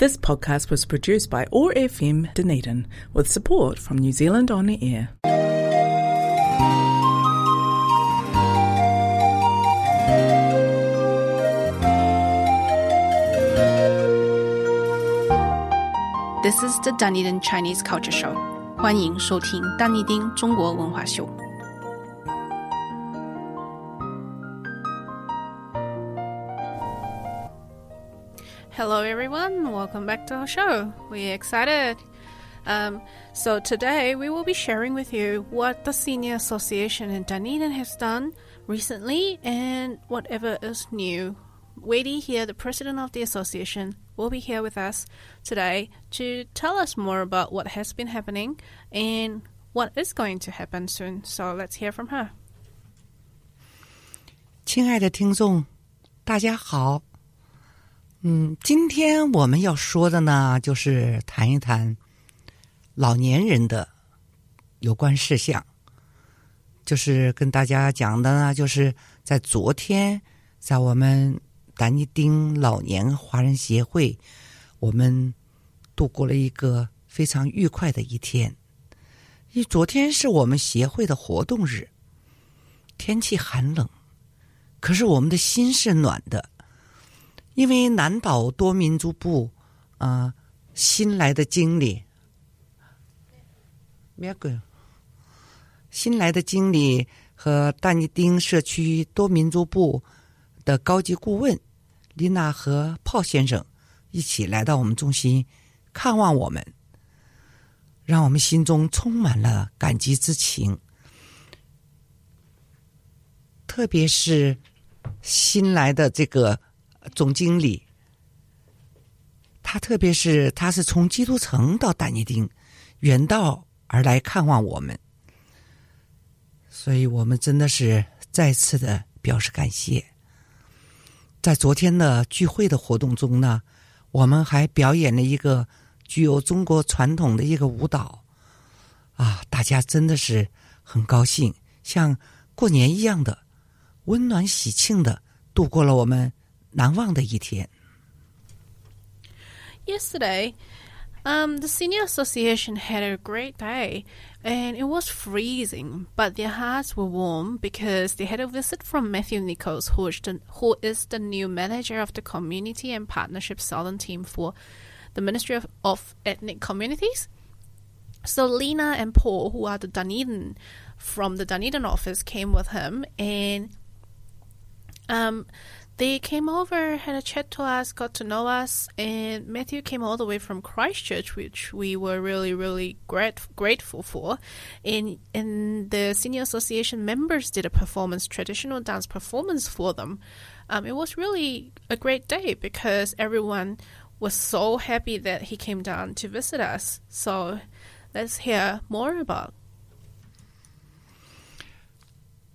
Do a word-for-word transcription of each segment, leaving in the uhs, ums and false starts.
This podcast was produced by O A R F M Dunedin with support from New Zealand On Air. This is the Dunedin Chinese Culture Show. 欢迎收听丹尼丁中国文化秀。Hello everyone, welcome back to our show. We're excited. Um, so today we will be sharing with you what the Senior Association in Dunedin has done recently and whatever is new. Weidi here, the president of the association, will be here with us today to tell us more about what has been happening and what is going to happen soon. So let's hear from her. 亲爱的听众，大家好。嗯，今天我们要说的呢，就是谈一谈老年人的有关事项。就是跟大家讲的呢，就是在昨天，在我们丹尼丁老年华人协会，我们度过了一个非常愉快的一天。因为昨天是我们协会的活动日，天气寒冷，可是我们的心是暖的。因为南岛多民族部啊、呃、新来的经理，新来的经理和丹尼丁社区多民族部的高级顾问Lena和Paul先生一起来到我们中心看望我们，让我们心中充满了感激之情。特别是新来的这个总经理，他特别是他是从基督城到丹尼丁远道而来看望我们，所以我们真的是再次的表示感谢。在昨天的聚会的活动中呢，我们还表演了一个具有中国传统的一个舞蹈啊，大家真的是很高兴，像过年一样的温暖喜庆的度过了我们难忘的一天。 Yesterday, um, the Senior Association had a great day and it was freezing, but their hearts were warm because they had a visit from Matthew Nichols, who is the, who is the new manager of the Community and Partnership Southern Team for the Ministry of, of Ethnic Communities. So Lena and Paul, who are the Dunedin, from the Dunedin office, came with him and um, they came over, had a chat to us, got to know us, and Matthew came all the way from Christchurch, which we were really, really grat- grateful for. And, and the Senior Association members did a performance, traditional dance performance for them. Um, it was really a great day because everyone was so happy that he came down to visit us. So let's hear more about.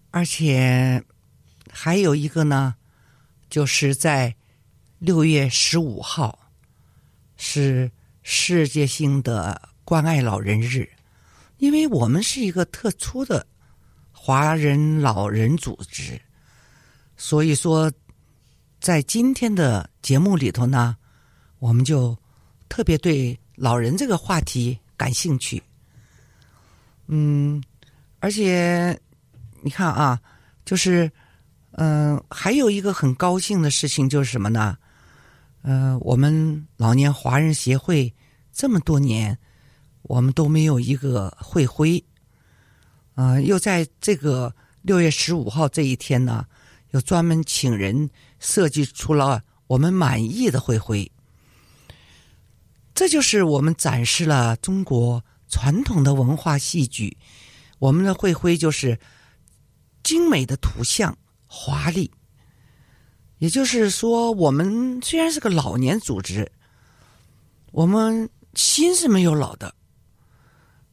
而且还有一个呢，就是在六月十五号是世界性的关爱老人日。因为我们是一个特殊的华人老人组织，所以说在今天的节目里头呢，我们就特别对老人这个话题感兴趣。嗯，而且你看啊，就是嗯、呃，还有一个很高兴的事情就是什么呢？呃，我们老年华人协会这么多年，我们都没有一个会徽。呃，又在这个六月十五号这一天呢，又专门请人设计出了我们满意的会徽。这就是我们展示了中国传统的文化戏剧。我们的会徽就是精美的图像，华丽。也就是说，我们虽然是个老年组织，我们心是没有老的，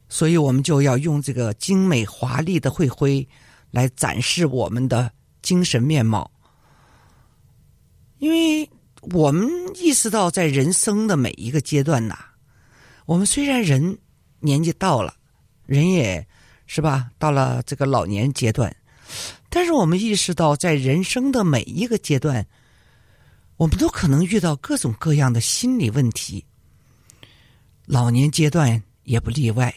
所以我们就要用这个精美华丽的会徽来展示我们的精神面貌。因为我们意识到在人生的每一个阶段呐、啊，我们虽然人年纪到了，人也是吧，到了这个老年阶段，但是我们意识到在人生的每一个阶段，我们都可能遇到各种各样的心理问题，老年阶段也不例外。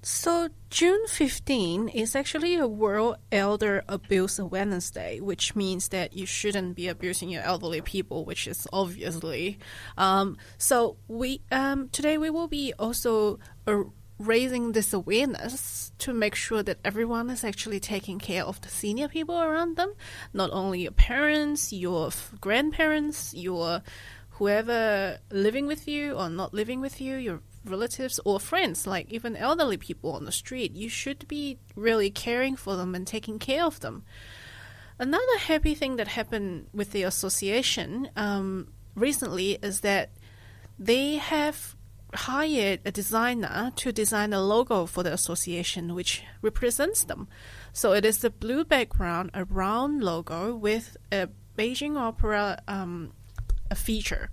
So June fifteenth is actually a World Elder Abuse Awareness Day, which means that you shouldn't be abusing your elderly people, which is obviously. Um, so we um, today we will be also uh, raising this awareness to make sure that everyone is actually taking care of the senior people around them, not only your parents, your grandparents, your whoever living with you or not living with you, your relatives or friends, like even elderly people on the street. You should be really caring for them and taking care of them. Another happy thing that happened with the association um, recently is that they have hired a designer to design a logo for the association which represents them. So it is the blue background, a round logo with a Beijing opera um, a feature.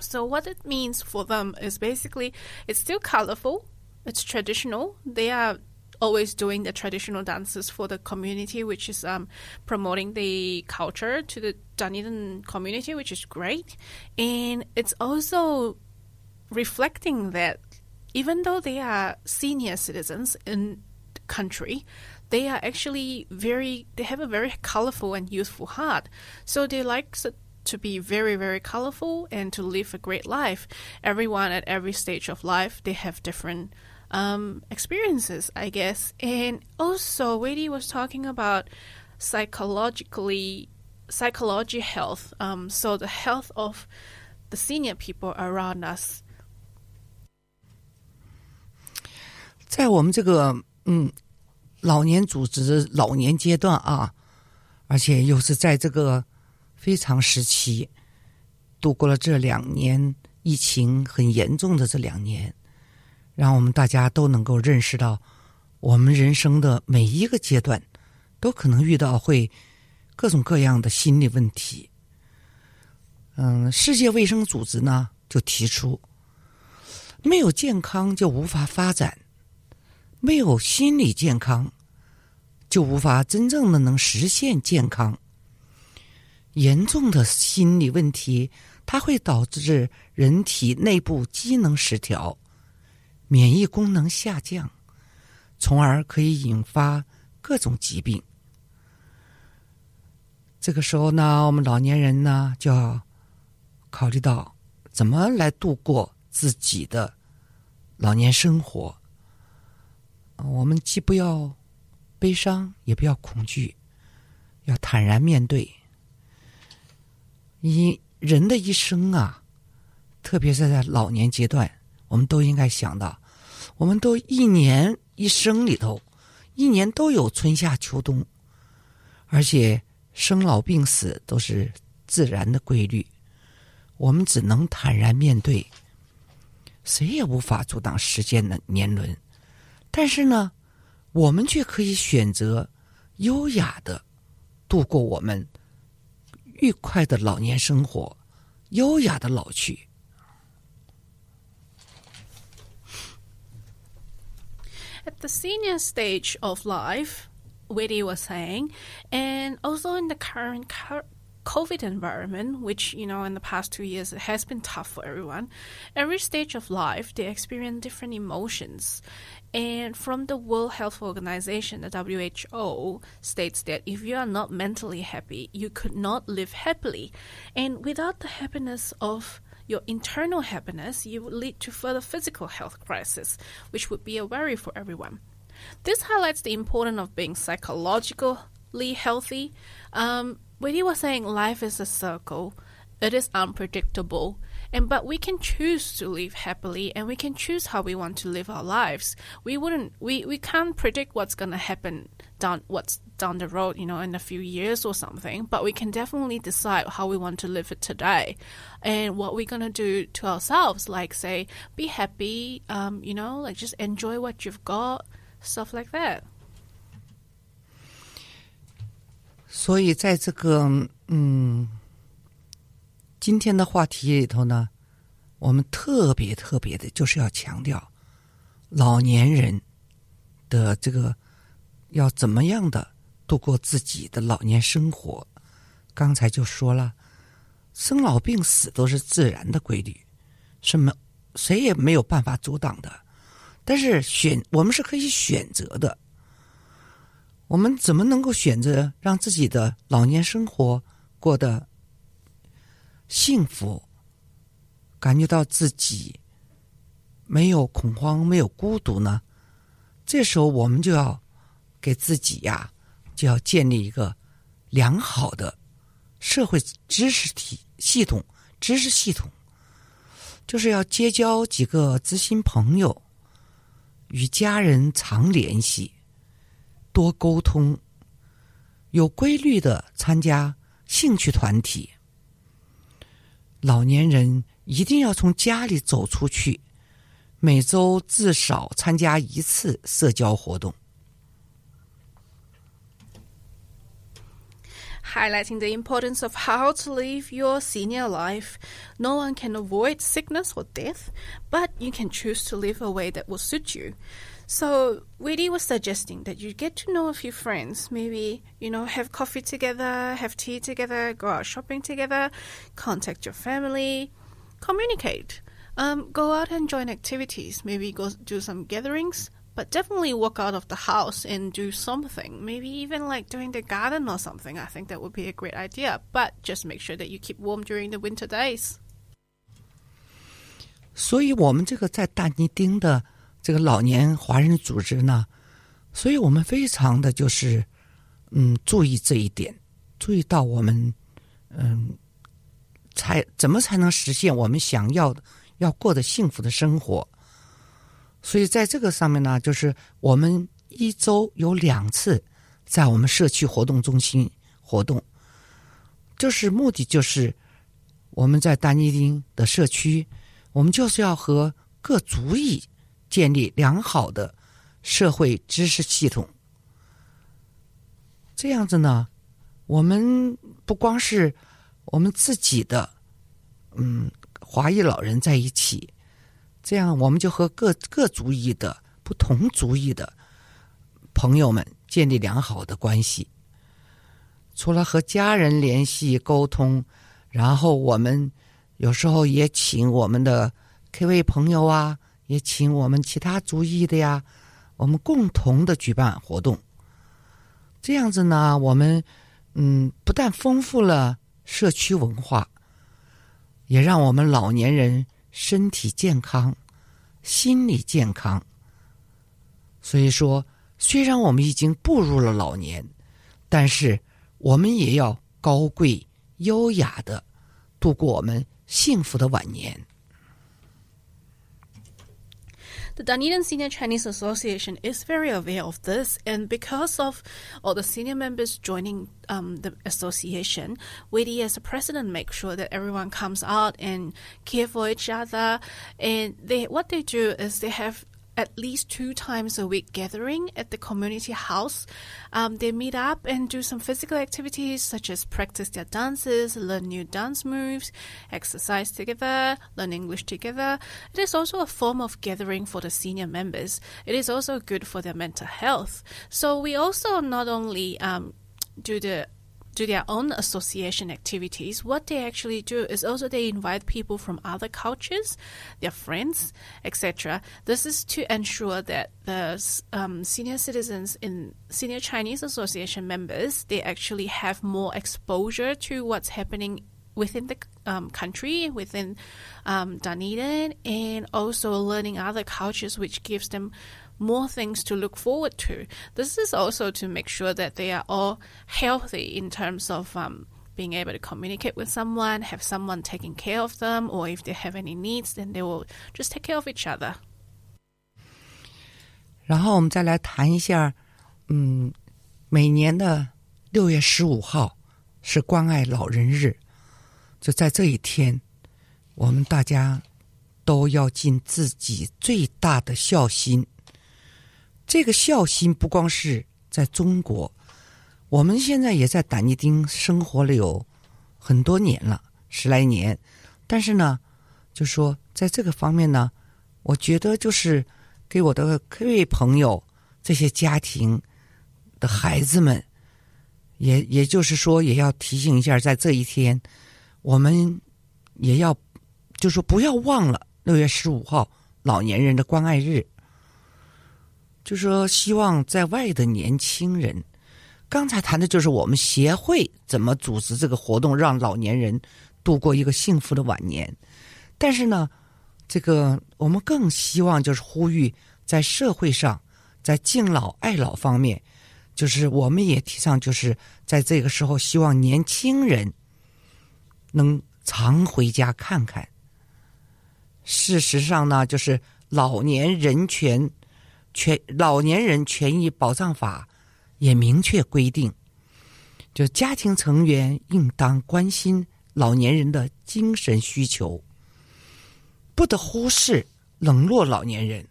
So what it means for them is basically it's still colorful, it's traditional. They are always doing the traditional dances for the community, which is um, promoting the culture to the Dunedin community, which is great. And it's also reflecting that even though they are senior citizens in the country, they are actually very, they have a very colorful and youthful heart. So they like so, to be very, very colorful and to live a great life. Everyone at every stage of life, they have different um, experiences, I guess. And also, Weidi was talking about psychologically, psychology health, um, so the health of the senior people around us. 在我们这个嗯老年组织老年阶段啊，而且又是在这个非常时期度过了这两年疫情很严重的这两年，让我们大家都能够认识到我们人生的每一个阶段都可能遇到会各种各样的心理问题。嗯，世界卫生组织呢就提出，没有健康就无法发展，没有心理健康就无法真正的能实现健康。严重的心理问题，它会导致人体内部机能失调，免疫功能下降，从而可以引发各种疾病。这个时候呢，我们老年人呢，就要考虑到怎么来度过自己的老年生活。我们既不要悲伤，也不要恐惧，要坦然面对。一人的一生啊，特别是在老年阶段，我们都应该想到，我们都一年一生里头，一年都有春夏秋冬，而且生老病死都是自然的规律，我们只能坦然面对，谁也无法阻挡时间的年轮。但是呢，我们却可以选择优雅的度过我们愉快的老年生活，优雅的老去。 At the senior stage of life, Weidi was saying, and also in the current COVID environment, which, you know, in the past two years, it has been tough for everyone. Every stage of life, they experience different emotions. And from the World Health Organization, the W H O, states that if you are not mentally happy, you could not live happily. And without the happiness of your internal happiness, you would lead to further physical health crisis, which would be a worry for everyone. This highlights the importance of being psychologically healthy. Um, Weidi was saying life is a circle. It is unpredictable. And but we can choose to live happily, and we can choose how we want to live our lives. We wouldn't, we, we can't predict what's going to happen down what's down the road, you know, in a few years or something. But we can definitely decide how we want to live it today, and what we're going to do to ourselves. Like say, be happy, um, you know, like just enjoy what you've got, stuff like that. 所以在这个嗯。今天的话题里头呢，我们特别特别的就是要强调老年人的这个要怎么样的度过自己的老年生活。刚才就说了，生老病死都是自然的规律，是没谁也没有办法阻挡的。但是选我们是可以选择的，我们怎么能够选择让自己的老年生活过得幸福，感觉到自己没有恐慌，没有孤独呢？这时候我们就要给自己呀、啊，就要建立一个良好的社会知识体系统，知识系统就是要结交几个知心朋友，与家人常联系，多沟通，有规律的参加兴趣团体。老年人一定要从家里走出去，每周至少参加一次社交活动。Highlighting the importance of how to live your senior life. No one can avoid sickness or death, but you can choose to live a way that will suit you. So Weidi was suggesting that you get to know a few friends, maybe, you know, have coffee together, have tea together, go out shopping together, contact your family, communicate, um, go out and join activities, maybe go do some gatherings.But definitely walk out of the house and do something, maybe even like doing the garden or something. I think that would be a great idea, but just make sure that you keep warm during the winter days. 所以我们这个在大尼丁的这个老年华人组织呢，所以我们非常的就是嗯注意这一点，注意到我们嗯才怎么才能实现我们想要的要过得幸福的生活。所以在这个上面呢，就是我们一周有两次在我们社区活动中心活动，就是目的就是我们在丹尼丁的社区，我们就是要和各族裔建立良好的社会知识系统。这样子呢，我们不光是我们自己的嗯华裔老人在一起，这样我们就和各各族裔的不同族裔的朋友们建立良好的关系。除了和家人联系沟通，然后我们有时候也请我们的 K V 朋友啊，也请我们其他族裔的呀，我们共同的举办活动。这样子呢，我们嗯不但丰富了社区文化，也让我们老年人身体健康，心理健康。所以说，虽然我们已经步入了老年，但是我们也要高贵优雅的度过我们幸福的晚年。The Dunedin Senior Chinese Association is very aware of this, and because of all the senior members joining um, the association, Weidi as a president makes sure that everyone comes out and care for each other. And they, what they do is they have at least two times a week gathering at the community house. Um, they meet up and do some physical activities such as practice their dances, learn new dance moves, exercise together, learn English together. It is also a form of gathering for the senior members. It is also good for their mental health. So we also not only um, do the do their own association activities, what they actually do is also they invite people from other cultures, their friends, et cetera. This is to ensure that the um, senior citizens in Senior Chinese Association members, they actually have more exposure to what's happening within the um, country, within um, Dunedin, and also learning other cultures, which gives them more things to look forward to. This is also to make sure that they are all healthy in terms of um, being able to communicate with someone, have someone taking care of them, or if they have any needs, then they will just take care of each other. 然后我们再来谈一下，嗯，每年的六月十五号是关爱老人日，就在这一天，我们大家都要尽自己最大的孝心。这个孝心不光是在中国，我们现在也在丹尼丁生活了有很多年了，十来年。但是呢，就说在这个方面呢，我觉得就是给我的各位朋友、这些家庭的孩子们，也也就是说，也要提醒一下，在这一天，我们也要就说不要忘了六月十五号老年人的关爱日。就说希望在外的年轻人，刚才谈的就是我们协会怎么组织这个活动，让老年人度过一个幸福的晚年。但是呢，这个我们更希望就是呼吁，在社会上，在敬老爱老方面，就是我们也提倡，就是在这个时候，希望年轻人能常回家看看。事实上呢，就是老年人权权老年人权益保障法也明确规定，就家庭成员应当关心老年人的精神需求，不得忽视冷落老年人，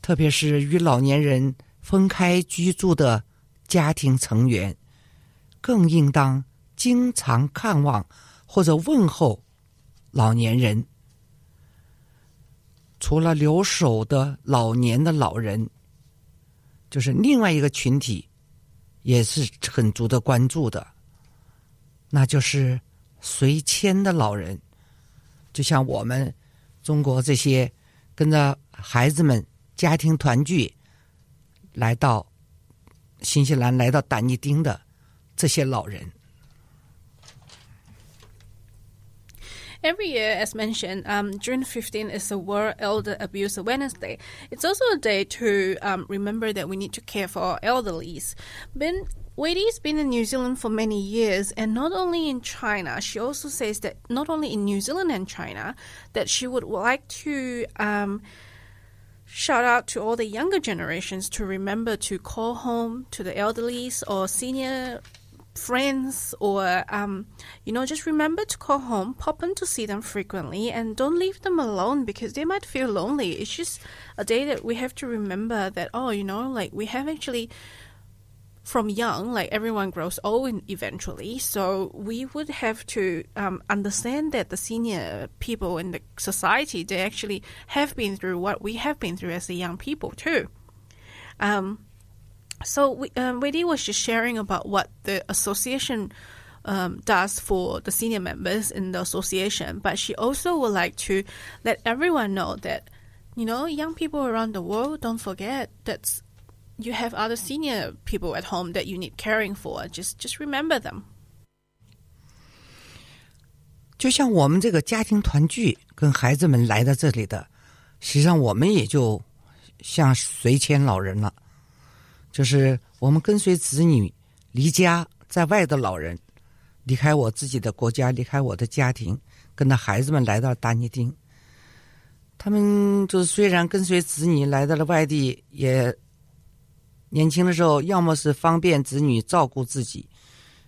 特别是与老年人分开居住的家庭成员，更应当经常看望或者问候老年人。除了留守的老年的老人，就是另外一个群体也是很值得关注的，那就是随迁的老人。就像我们中国这些跟着孩子们家庭团聚来到新西兰，来到丹尼丁的这些老人。Every year, as mentioned, um, June fifteenth is the World Elder Abuse Awareness Day. It's also a day to um, remember that we need to care for our elderlies. Ben, Weidi's been in New Zealand for many years, and not only in China, she also says that not only in New Zealand and China, that she would like to um, shout out to all the younger generations to remember to call home to the elderlies or senior friends, or um, you know, just remember to call home, pop in to see them frequently, and don't leave them alone because they might feel lonely. It's just a day that we have to remember that, oh, you know, like we have actually from young, like everyone grows old eventually, so we would have to um, understand that the senior people in the society, they actually have been through what we have been through as the young people too. Um So we, um, Weidi was just sharing about what the association um, does for the senior members in the association, but she also would like to let everyone know that, you know, young people around the world, don't forget that you have other senior people at home that you need caring for. Just, just remember them. 就像我们这个家庭团聚跟孩子们来到这里的，实际上我们也就像随迁老人了。就是我们跟随子女离家在外的老人，离开我自己的国家，离开我的家庭，跟着孩子们来到丹尼丁。他们就是虽然跟随子女来到了外地，也年轻的时候要么是方便子女照顾自己，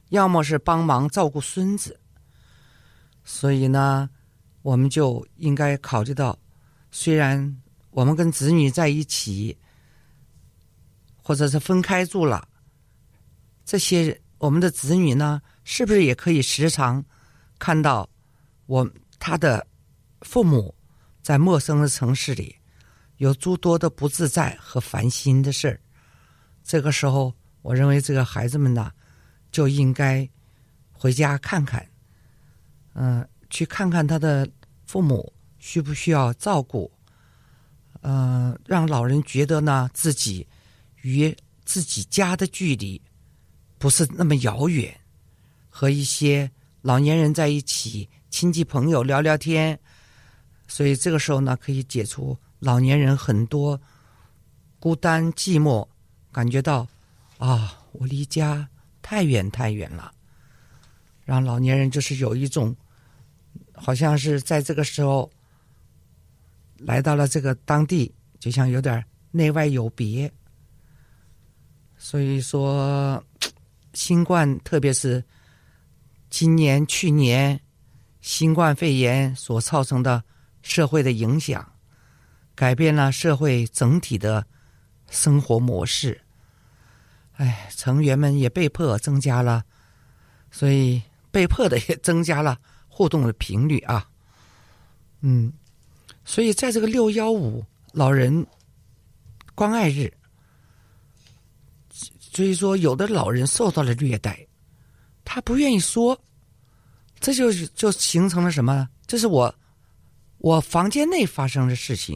要么是帮忙照顾孙子。所以呢，我们就应该考虑到，虽然我们跟子女在一起或者是分开住了，这些我们的子女呢，是不是也可以时常看到我他的父母在陌生的城市里有诸多的不自在和烦心的事儿？这个时候，我认为这个孩子们呢，就应该回家看看，嗯、呃，去看看他的父母需不需要照顾，嗯、呃，让老人觉得呢自己与自己家的距离不是那么遥远，和一些老年人在一起，亲戚朋友聊聊天，所以这个时候呢，可以解除老年人很多孤单寂寞，感觉到啊，我离家太远太远了，让老年人就是有一种好像是在这个时候来到了这个当地，就像有点内外有别。所以说新冠，特别是今年去年新冠肺炎所造成的社会的影响，改变了社会整体的生活模式，哎，成员们也被迫增加了，所以被迫的也增加了互动的频率啊，嗯，所以在这个六一五老人关爱日，所以说有的老人受到了虐待，他不愿意说，这就就形成了什么？这是我我房间内发生的事情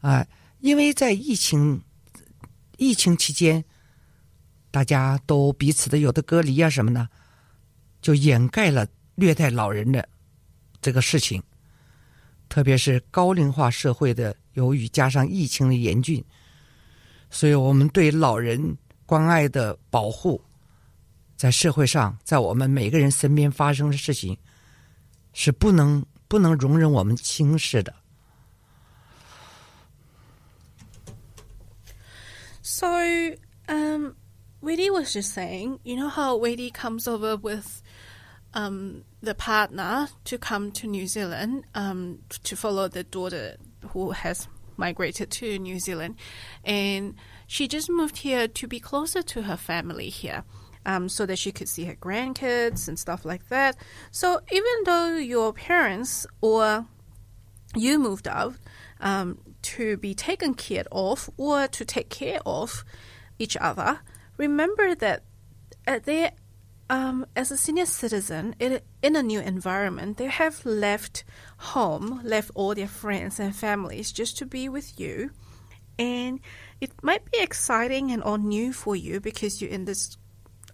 啊、呃，因为在疫情疫情期间，大家都彼此的有的隔离啊什么的，就掩盖了虐待老人的这个事情，特别是高龄化社会的，由于加上疫情的严峻，所以我们对老人关爱的保护，在社会上，在我们每个人身边发生的事情，是不能不能容忍我们轻视的。So, um, Weidi was just saying, you know how Weidi comes over with um, the partner to come to New Zealand um, to follow the daughter who has migrated to New Zealand, and she just moved here to be closer to her family here. Um, so that she could see her grandkids and stuff like that. So even though your parents or you moved out um, to be taken care of or to take care of each other, remember that at their, um, as a senior citizen in, in a new environment, they have left home, left all their friends and families just to be with you. And it might be exciting and all new for you because you're in this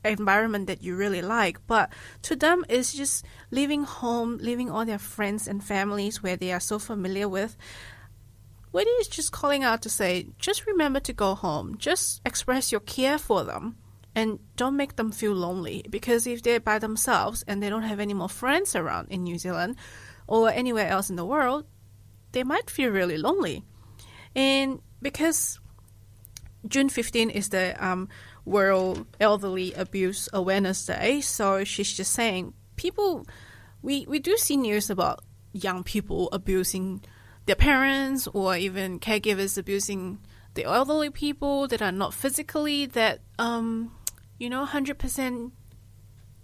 environment that you really like, but to them it's just leaving home, leaving all their friends and families where they are so familiar with. Weidi is just calling out to say, just remember to go home, just express your care for them, and don't make them feel lonely, because if they're by themselves and they don't have any more friends around in New Zealand or anywhere else in the world, they might feel really lonely. And because June fifteenth is the um World Elderly Abuse Awareness Day, so she's just saying people, we, we do see news about young people abusing their parents or even caregivers abusing the elderly people that are not physically that, um, you know, one hundred percent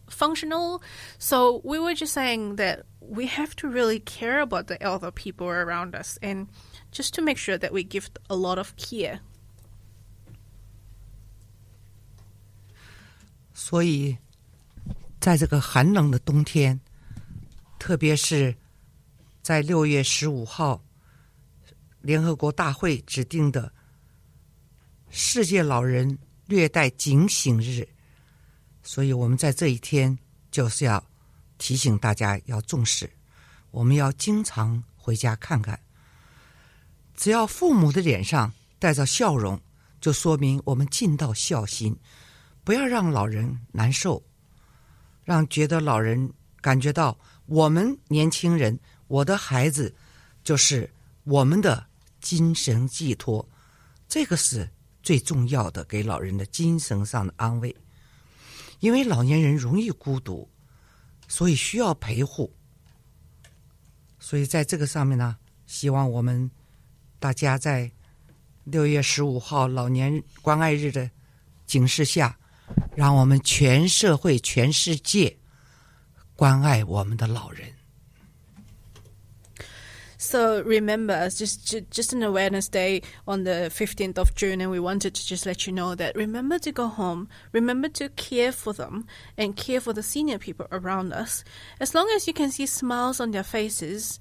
functional. So we were just saying that we have to really care about the elder people around us and just to make sure that we give a lot of care.所以在这个寒冷的冬天，特别是在六月十五号联合国大会指定的世界老人虐待警醒日，所以我们在这一天就是要提醒大家要重视，我们要经常回家看看，只要父母的脸上带着笑容，就说明我们尽到孝心，不要让老人难受，让觉得老人感觉到我们年轻人，我的孩子就是我们的精神寄托，这个是最重要的，给老人的精神上的安慰。因为老年人容易孤独，所以需要陪护。所以在这个上面呢，希望我们大家在六月十五号老年关爱日的警示下，让我们全社会全世界关爱我们的老人。 So remember, just, just an awareness day on the fifteenth of June, and we wanted to just let you know that remember to go home, remember to care for them and care for the senior people around us. As long as you can see smiles on their faces,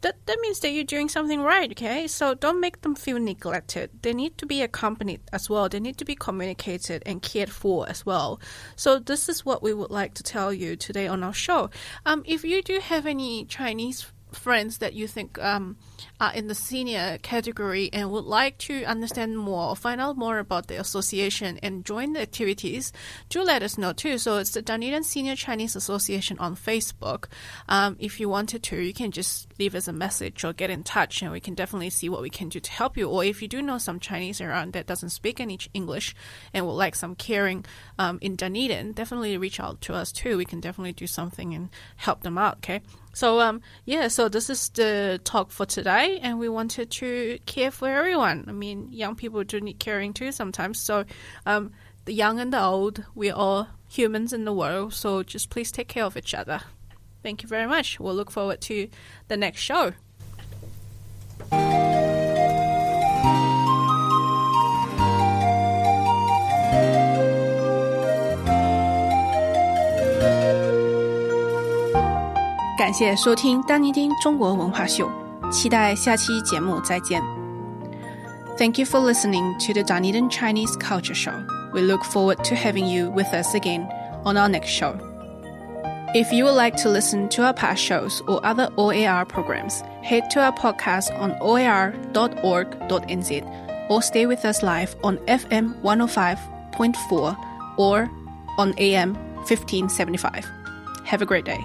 that, that means that you're doing something right, okay? So don't make them feel neglected. They need to be accompanied as well. They need to be communicated and cared for as well. So this is what we would like to tell you today on our show. Um, if you do have any Chinese friends that you think um, are in the senior category and would like to understand more or find out more about the association and join the activities, do let us know too. So it's the Dunedin Senior Chinese Association on Facebook. Um, if you wanted to, you can just leave us a message or get in touch, and we can definitely see what we can do to help you. Or if you do know some Chinese around that doesn't speak any English and would like some caring um, in Dunedin, definitely reach out to us too. We can definitely do something and help them out, okay?So, um, yeah, so this is the talk for today, and we wanted to care for everyone. I mean, young people do need caring too sometimes. So, um, the young and the old, we're all humans in the world, so just please take care of each other. Thank you very much. We'll look forward to the next show. 感谢收听丹尼丁中国文化秀，期待下期节目再见。Thank you for listening to the Dunedin Chinese Culture Show. We look forward to having you with us again on our next show. If you would like to listen to our past shows or other O A R programs, head to our podcast on o a r dot org dot n z or stay with us live on F M one oh five point four or on A M fifteen seventy-five. Have a great day.